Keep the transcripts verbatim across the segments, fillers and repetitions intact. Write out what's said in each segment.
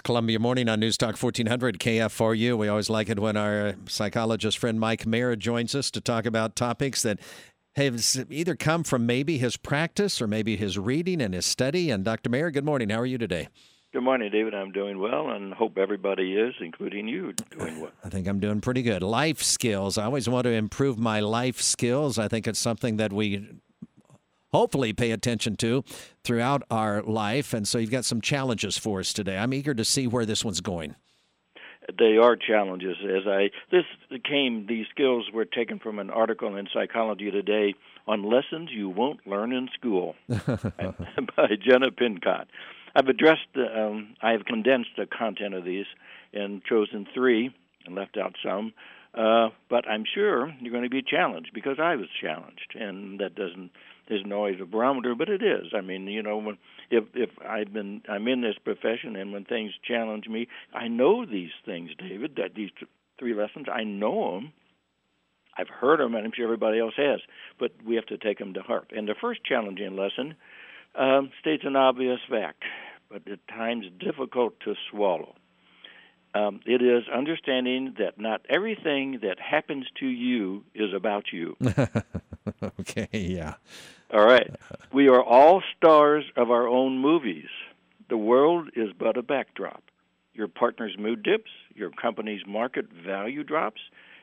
It's Columbia Morning on News Talk fourteen hundred K F four U. We always like it when our psychologist friend Mike Mayer joins us to talk about topics that have either come from maybe his practice or maybe his reading and his study. And Doctor Mayer, good morning. How are you today? Good morning, David. I'm doing well, and hope everybody is, including you, doing well. I think I'm doing pretty good. Life skills. I always want to improve my life skills. I think it's something that we hopefully pay attention to throughout our life. And so you've got some challenges for us today. I'm eager to see where this one's going. They are challenges. As I this came, these skills were taken from an article in Psychology Today on lessons you won't learn in school by Jenna Pincott. I've addressed, the, um, I have condensed the content of these and chosen three and left out some. Uh, but I'm sure you're going to be challenged because I was challenged, and that doesn't isn't always a barometer, but it is. I mean, you know, when, if if I've been I'm in this profession, and when things challenge me, I know these things, David. That these t- three lessons, I know them. I've heard them, and I'm sure everybody else has. But we have to take them to heart. And the first challenging lesson um, states an obvious fact, but at times difficult to swallow. Um, it is understanding that not everything that happens to you is about you. Okay, yeah. All right. We are all stars of our own movies. The world is but a backdrop. Your partner's mood dips, your company's market value drops,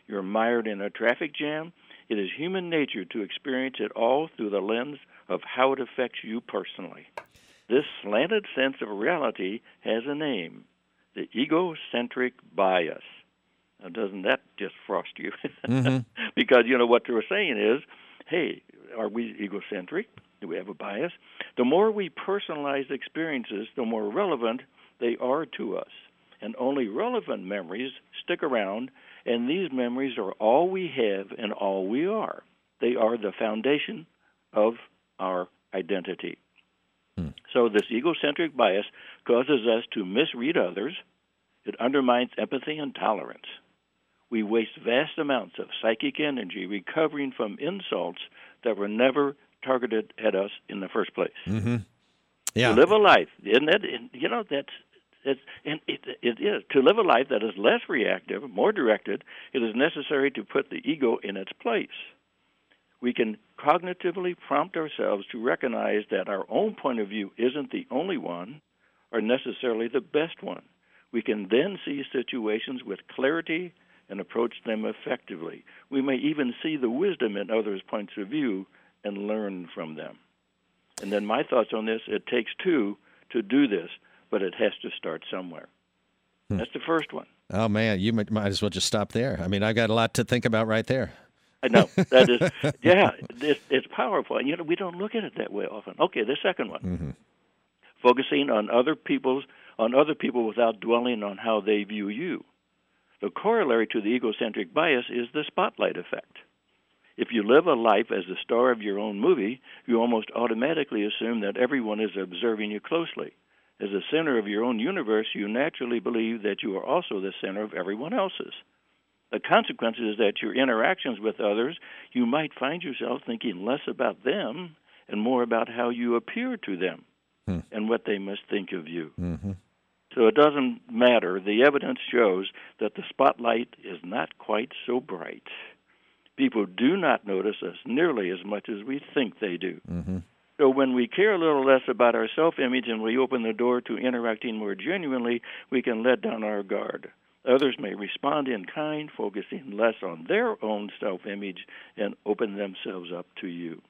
you're mired in a traffic jam. It is human nature to experience it all through the lens of how it affects you personally. This slanted sense of reality has a name. The egocentric bias. Now, doesn't that just frost you? Mm-hmm. Because, you know, what they're saying is, hey, are we egocentric? Do we have a bias? The more we personalize experiences, the more relevant they are to us. And only relevant memories stick around, and these memories are all we have and all we are. They are the foundation of our identity. So this egocentric bias causes us to misread others. It undermines empathy and tolerance. We waste vast amounts of psychic energy recovering from insults that were never targeted at us in the first place. Mm-hmm. Yeah. To live a life, isn't it? You know, that's, that's, and it, it is. To live a life that is less reactive, more directed, it is necessary to put the ego in its place. We can cognitively prompt ourselves to recognize that our own point of view isn't the only one or necessarily the best one. We can then see situations with clarity and approach them effectively. We may even see the wisdom in others' points of view and learn from them. And then my thoughts on this, it takes two to do this, but it has to start somewhere. Hmm. That's the first one. Oh, man, you might, might as well just stop there. I mean, I've got a lot to think about right there. I know. That is, yeah, it's, it's powerful. And, you know, we don't look at it that way often. Okay, the second one. Mm-hmm. Focusing on other people's, on other people without dwelling on how they view you. The corollary to the egocentric bias is the spotlight effect. If you live a life as the star of your own movie, you almost automatically assume that everyone is observing you closely. As the center of your own universe, you naturally believe that you are also the center of everyone else's. The consequence is that your interactions with others, you might find yourself thinking less about them and more about how you appear to them hmm. and what they must think of you. Mm-hmm. So it doesn't matter. The evidence shows that the spotlight is not quite so bright. People do not notice us nearly as much as we think they do. Mm-hmm. So when we care a little less about our self-image and we open the door to interacting more genuinely, we can let down our guard. Others may respond in kind, focusing less on their own self-image and open themselves up to you.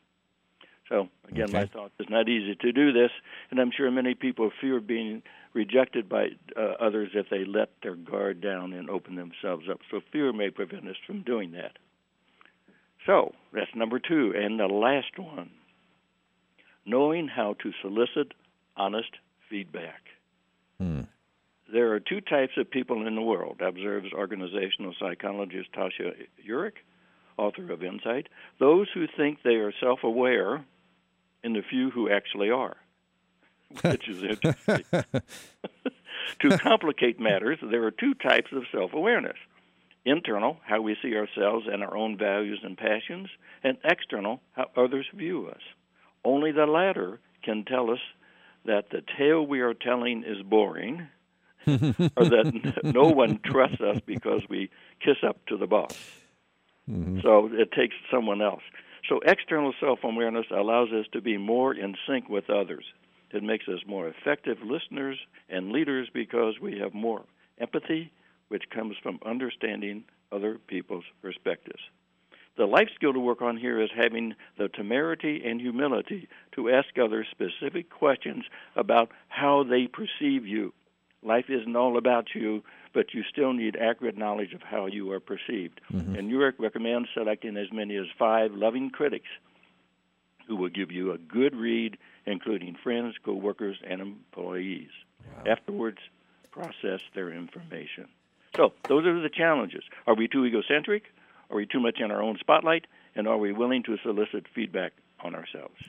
So, again, okay. My thought is not easy to do this, and I'm sure many people fear being rejected by uh, others if they let their guard down and open themselves up. So fear may prevent us from doing that. So, that's number two. And the last one, knowing how to solicit honest feedback. Hmm. There are two types of people in the world, observes organizational psychologist Tasha Eurich, author of Insight, those who think they are self-aware and the few who actually are, which is interesting. To complicate matters, there are two types of self-awareness, internal, how we see ourselves and our own values and passions, and external, how others view us. Only the latter can tell us that the tale we are telling is boring or that no one trusts us because we kiss up to the boss. Mm-hmm. So it takes someone else. So external self-awareness allows us to be more in sync with others. It makes us more effective listeners and leaders because we have more empathy, which comes from understanding other people's perspectives. The life skill to work on here is having the temerity and humility to ask others specific questions about how they perceive you. Life isn't all about you, but you still need accurate knowledge of how you are perceived. Mm-hmm. And Eurich recommends selecting as many as five loving critics who will give you a good read, including friends, co-workers, and employees. Wow. Afterwards, process their information. So those are the challenges. Are we too egocentric? Are we too much in our own spotlight? And are we willing to solicit feedback on ourselves?